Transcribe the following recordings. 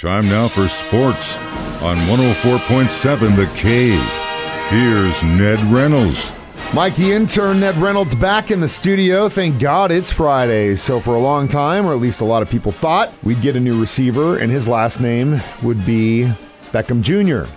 Time now for sports on 104.7 The Cave. Here's Ned Reynolds. Mike, the intern, Ned Reynolds, back in the studio. Thank God it's Friday. So for a long time, or at least a lot of people thought, we'd get a new receiver, and his last name would be Beckham Jr.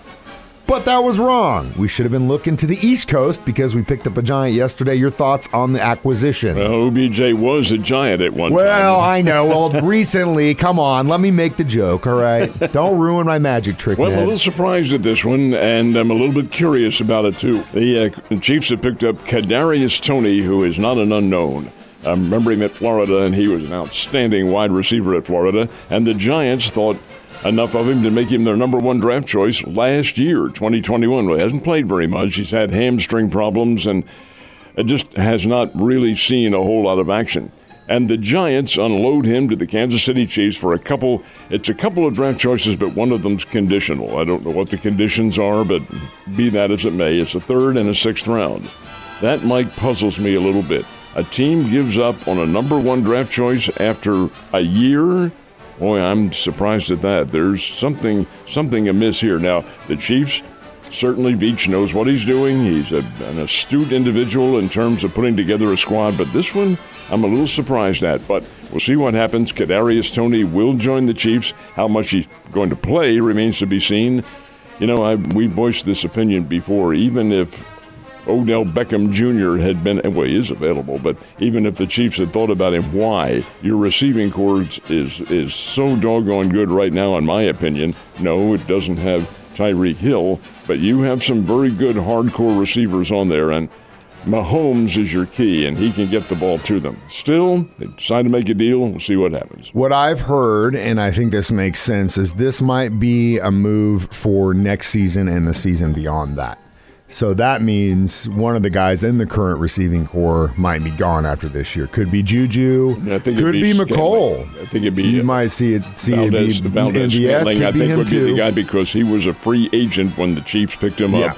But that was wrong. We should have been looking to the East Coast because we picked up a giant yesterday. Your thoughts on the acquisition? Well, OBJ was a giant at one time. Well, I know. Well, recently, come on, let me make the joke, all right? Don't ruin my magic trick, Well, Ned. I'm a little surprised at this one, and I'm a little bit curious about it, too. The Chiefs have picked up Kadarius Toney, who is not an unknown. I remember him at Florida, and he was an outstanding wide receiver at Florida, and the Giants thought enough of him to make him their number one draft choice last year, 2021. Well, he hasn't played very much. He's had hamstring problems and just has not really seen a whole lot of action. And the Giants unload him to the Kansas City Chiefs for a couple of draft choices, but one of them's conditional. I don't know what the conditions are, but be that as it may, it's a third and a sixth round. That, Mike, puzzles me a little bit. A team gives up on a number one draft choice after a year. Boy, I'm surprised at that. There's something amiss here. Now, the Chiefs, certainly Veach knows what he's doing. He's an astute individual in terms of putting together a squad. But this one, I'm a little surprised at. But we'll see what happens. Kadarius Toney will join the Chiefs. How much he's going to play remains to be seen. You know, we voiced this opinion before. Even if Odell Beckham Jr. had been, well, he is available, but even if the Chiefs had thought about him, why? Your receiving corps is so doggone good right now, in my opinion. No, it doesn't have Tyreek Hill, but you have some very good hardcore receivers on there, and Mahomes is your key, and he can get the ball to them. Still, they decide to make a deal. We'll see what happens. What I've heard, and I think this makes sense, is this might be a move for next season and the season beyond that. So that means one of the guys in the current receiving corps might be gone after this year. Could be Juju. I think could be McColl. I think it'd be. You might see Valdez, it be Valdez. I think him would be the guy because he was a free agent when the Chiefs picked him up.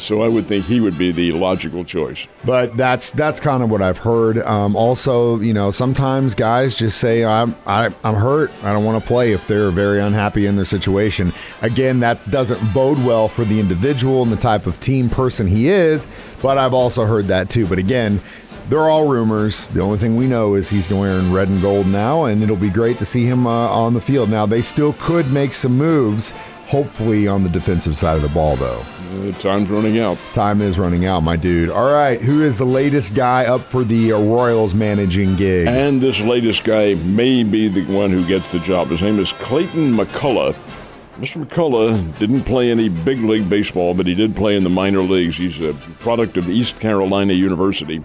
So I would think he would be the logical choice. But that's kind of what I've heard. Also, you know, sometimes guys just say, I'm hurt. I don't want to play if they're very unhappy in their situation. Again, that doesn't bode well for the individual and the type of team person he is. But I've also heard that too. But again, they're all rumors. The only thing we know is he's wearing red and gold now, and it'll be great to see him on the field. Now, they still could make some moves, hopefully on the defensive side of the ball, though. Time's running out. Time is running out, my dude. All right, who is the latest guy up for the Royals managing gig? And this latest guy may be the one who gets the job. His name is Clayton McCullough. Mr. McCullough didn't play any big league baseball, but he did play in the minor leagues. He's a product of East Carolina University.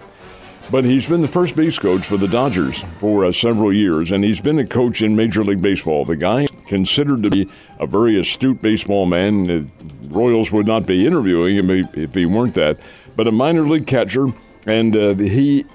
But he's been the first base coach for the Dodgers for several years, and he's been a coach in Major League Baseball. The guy considered to be a very astute baseball man. The Royals would not be interviewing him if he weren't that. But a minor league catcher, and he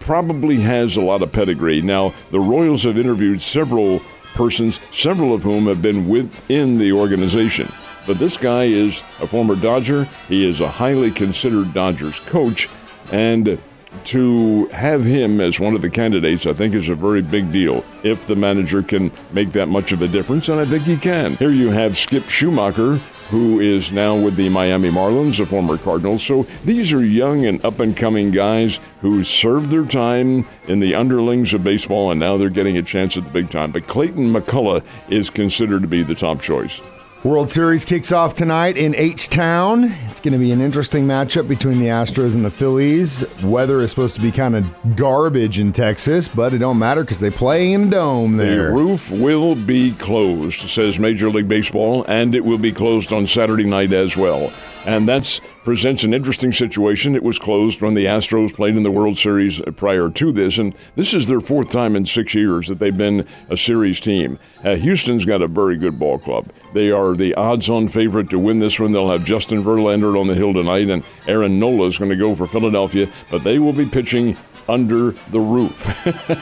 probably has a lot of pedigree. Now, the Royals have interviewed several persons, several of whom have been within the organization. But this guy is a former Dodger. He is a highly considered Dodgers coach, and to have him as one of the candidates, I think, is a very big deal if the manager can make that much of a difference, and I think he can. Here you have Skip Schumacher, who is now with the Miami Marlins, a former Cardinals. So these are young and up-and-coming guys who served their time in the underlings of baseball, and now they're getting a chance at the big time. But Clayton McCullough is considered to be the top choice. World Series kicks off tonight in H-Town. It's going to be an interesting matchup between the Astros and the Phillies. Weather is supposed to be kind of garbage in Texas, but it don't matter because they play in a dome there. The roof will be closed, says Major League Baseball, and it will be closed on Saturday night as well. And that presents an interesting situation. It was closed when the Astros played in the World Series prior to this, and this is their fourth time in 6 years that they've been a series team. Houston's got a very good ball club. They are the odds-on favorite to win this one. They'll have Justin Verlander on the hill tonight, and Aaron Nola is going to go for Philadelphia, but they will be pitching under the roof.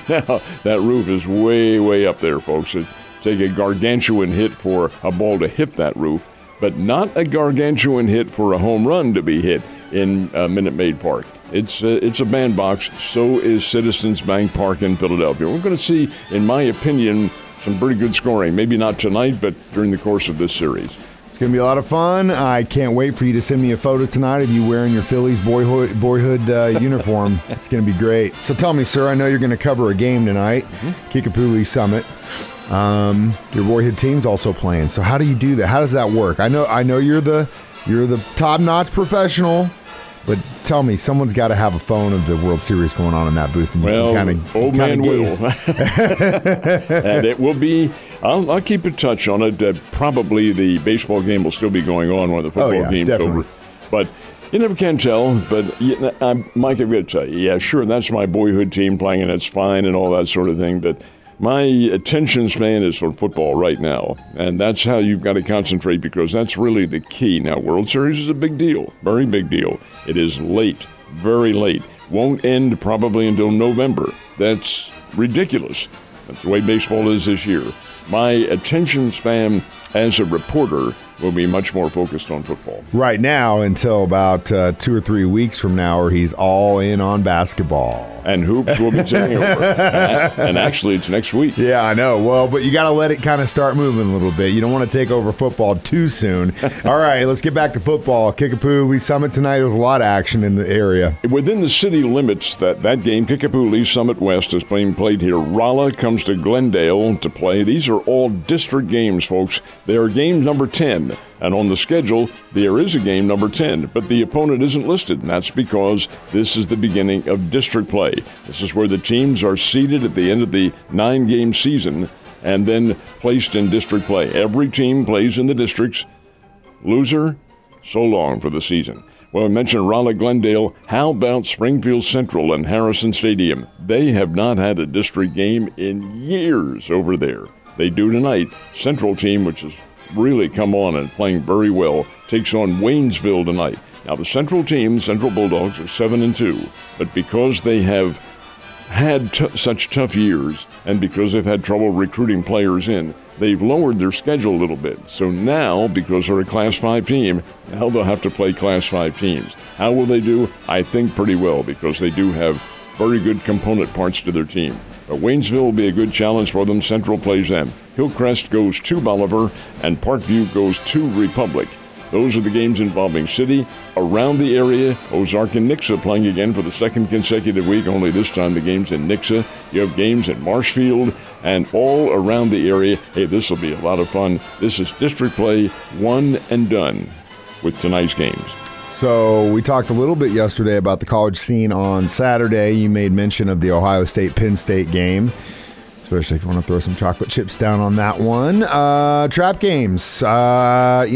Now, that roof is way, way up there, folks. It'd take a gargantuan hit for a ball to hit that roof, but not a gargantuan hit for a home run to be hit in Minute Maid Park. It's a bandbox. So is Citizens Bank Park in Philadelphia. We're going to see, in my opinion, some pretty good scoring. Maybe not tonight, but during the course of this series. It's going to be a lot of fun. I can't wait for you to send me a photo tonight of you wearing your Phillies boyhood uniform. It's going to be great. So tell me, sir, I know you're going to cover a game tonight, Kickapoo Lee Summit. Your boyhood team's also playing. So how do you do that? How does that work? I know you're the top-notch professional. But tell me, someone's got to have a phone of the World Series going on in that booth. And well, old man will. And it will be, I'll keep in touch on it. Probably the baseball game will still be going on when the football game's definitely over. But you never can tell. But, Mike, I've got to tell you, yeah, sure, that's my boyhood team playing, and it's fine and all that sort of thing. But my attention span is for football right now, and that's how you've got to concentrate, because that's really the key. Now, World Series is a big deal, very big deal. It is late, very late. Won't end probably until November. That's ridiculous. That's the way baseball is this year. My attention span as a reporter will be much more focused on football. Right now until about 2 or 3 weeks from now, where he's all in on basketball. And hoops will be taking over. And actually, it's next week. Yeah, I know. Well, but you got to let it kind of start moving a little bit. You don't want to take over football too soon. All right, let's get back to football. Kickapoo Lee Summit tonight. There's a lot of action in the area. Within the city limits, that game, Kickapoo Lee Summit West is being played here. Rolla comes to Glendale to play. These are all district games, folks. They are game number 10. And on the schedule, there is a game number 10, but the opponent isn't listed, and that's because this is the beginning of district play. This is where the teams are seeded at the end of the 9-game season and then placed in district play. Every team plays in the districts. Loser, so long for the season. Well, I mentioned Raleigh Glendale. How about Springfield Central and Harrison Stadium? They have not had a district game in years over there. They do tonight. Central team, which is really come on and playing very well, takes on Waynesville tonight. Now, the Central team, Central Bulldogs, are 7-2, but because they have had such tough years and because they've had trouble recruiting players in, they've lowered their schedule a little bit. So now, because they're a Class 5 team, now they'll have to play Class 5 teams. How will they do? I think pretty well, because they do have very good component parts to their team. But Waynesville will be a good challenge for them. Central plays them. Hillcrest goes to Bolivar, and Parkview goes to Republic. Those are the games involving city. Around the area, Ozark and Nixa playing again for the second consecutive week, only this time the game's in Nixa. You have games in Marshfield and all around the area. Hey, this will be a lot of fun. This is district play, one and done with tonight's games. So we talked a little bit yesterday about the college scene on Saturday. You made mention of the Ohio State-Penn State game, especially if you want to throw some chocolate chips down on that one. Trap games. I'm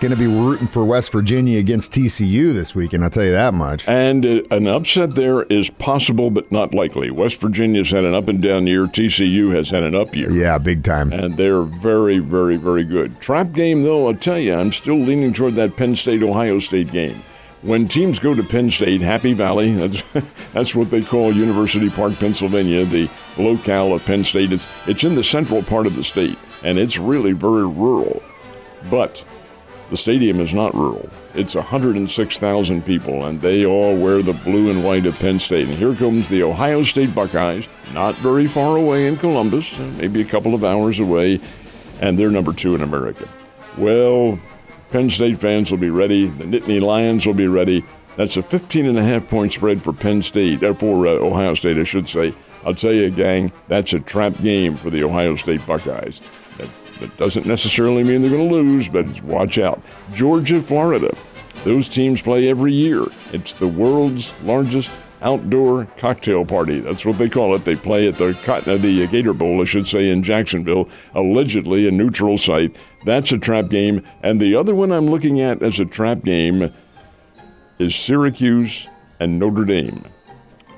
going to be rooting for West Virginia against TCU this weekend, I'll tell you that much. And an upset there is possible but not likely. West Virginia's had an up-and-down year. TCU has had an up year. Yeah, big time. And they're very, very, very good. Trap game, though, I'll tell you, I'm still leaning toward that Penn State-Ohio State game. When teams go to Penn State, Happy Valley, that's what they call University Park, Pennsylvania, the locale of Penn State. It's in the central part of the state, and it's really very rural. But the stadium is not rural. It's 106,000 people, and they all wear the blue and white of Penn State. And here comes the Ohio State Buckeyes, not very far away in Columbus, maybe a couple of hours away, and they're number 2 in America. Well, Penn State fans will be ready. The Nittany Lions will be ready. That's a 15.5-point spread for Ohio State, I should say. I'll tell you, gang, that's a trap game for the Ohio State Buckeyes. That doesn't necessarily mean they're going to lose, but watch out. Georgia, Florida. Those teams play every year. It's the world's largest outdoor cocktail party. That's what they call it. They play at the Gator Bowl, I should say, in Jacksonville, allegedly a neutral site. That's a trap game. And the other one I'm looking at as a trap game is Syracuse and Notre Dame.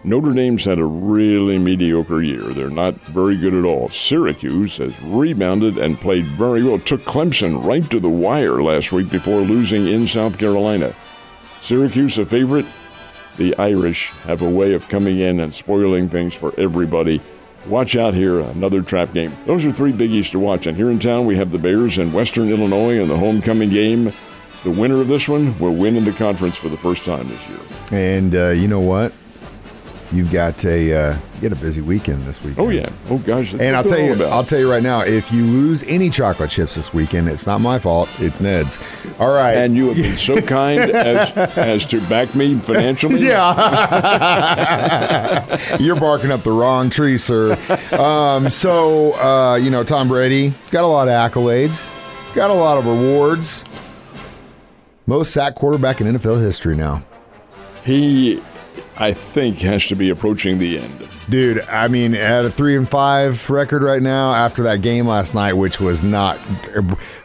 Notre Dame's had a really mediocre year. They're not very good at all. Syracuse has rebounded and played very well. Took Clemson right to the wire last week before losing in South Carolina. Syracuse a favorite. The Irish have a way of coming in and spoiling things for everybody. Watch out here, another trap game. Those are 3 biggies to watch. And here in town, we have the Bears in Western Illinois in the homecoming game. The winner of this one will win in the conference for the first time this year. And you know what? You get a busy weekend this weekend. Oh yeah. Oh gosh. And I'll tell you right now, if you lose any chocolate chips this weekend, it's not my fault. It's Ned's. All right. And you have been so kind as to back me financially. Yeah. You're barking up the wrong tree, sir. So Tom Brady, he's got a lot of accolades, got a lot of awards. Most sacked quarterback in NFL history now. He, I think, has to be approaching the end. Dude, I mean, at a 3-5 record right now after that game last night, which was not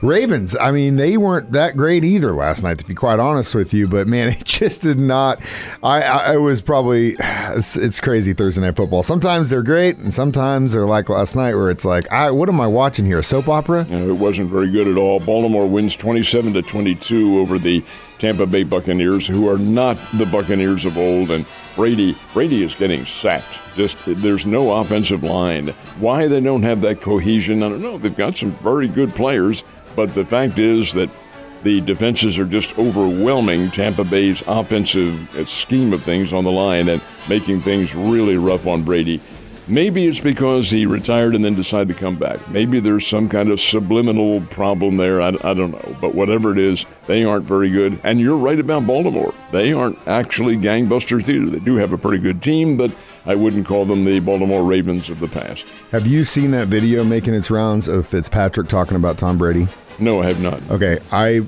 Ravens. I mean, they weren't that great either last night, to be quite honest with you. But, man, it just did not. I was probably – it's crazy Thursday Night Football. Sometimes they're great, and sometimes they're like last night where it's like, what am I watching here, a soap opera? It wasn't very good at all. Baltimore wins 27-22 over the Tampa Bay Buccaneers, who are not the Buccaneers of old, and Brady is getting sacked. Just there's no offensive line. Why they don't have that cohesion, I don't know. They've got some very good players, but the fact is that the defenses are just overwhelming Tampa Bay's offensive scheme of things on the line and making things really rough on Brady. Maybe it's because he retired and then decided to come back. Maybe there's some kind of subliminal problem there. I don't know. But whatever it is, they aren't very good. And you're right about Baltimore. They aren't actually gangbusters either. They do have a pretty good team, but I wouldn't call them the Baltimore Ravens of the past. Have you seen that video making its rounds of Fitzpatrick talking about Tom Brady? No, I have not. Okay, I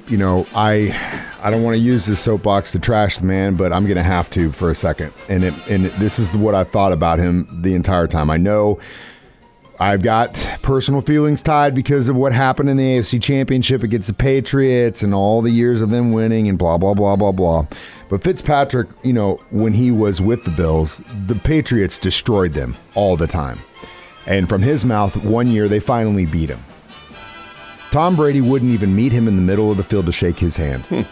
don't want to use this soapbox to trash the man, but I'm going to have to for a second. And this is what I've thought about him the entire time. I know I've got personal feelings tied because of what happened in the AFC Championship against the Patriots and all the years of them winning and blah, blah, blah, blah, blah. But Fitzpatrick, when he was with the Bills, the Patriots destroyed them all the time. And from his mouth, one year they finally beat him. Tom Brady wouldn't even meet him in the middle of the field to shake his hand.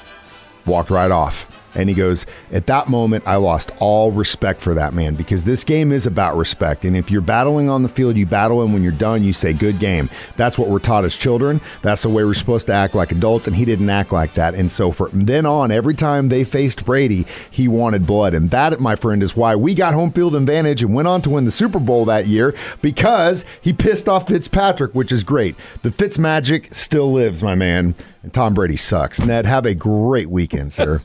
Walked right off. And he goes, at that moment, I lost all respect for that man because this game is about respect. And if you're battling on the field, you battle, and when you're done, you say, good game. That's what we're taught as children. That's the way we're supposed to act like adults, and he didn't act like that. And so from then on, every time they faced Brady, he wanted blood. And that, my friend, is why we got home field advantage and went on to win the Super Bowl that year, because he pissed off Fitzpatrick, which is great. The Fitz magic still lives, my man. And Tom Brady sucks. Ned, have a great weekend, sir.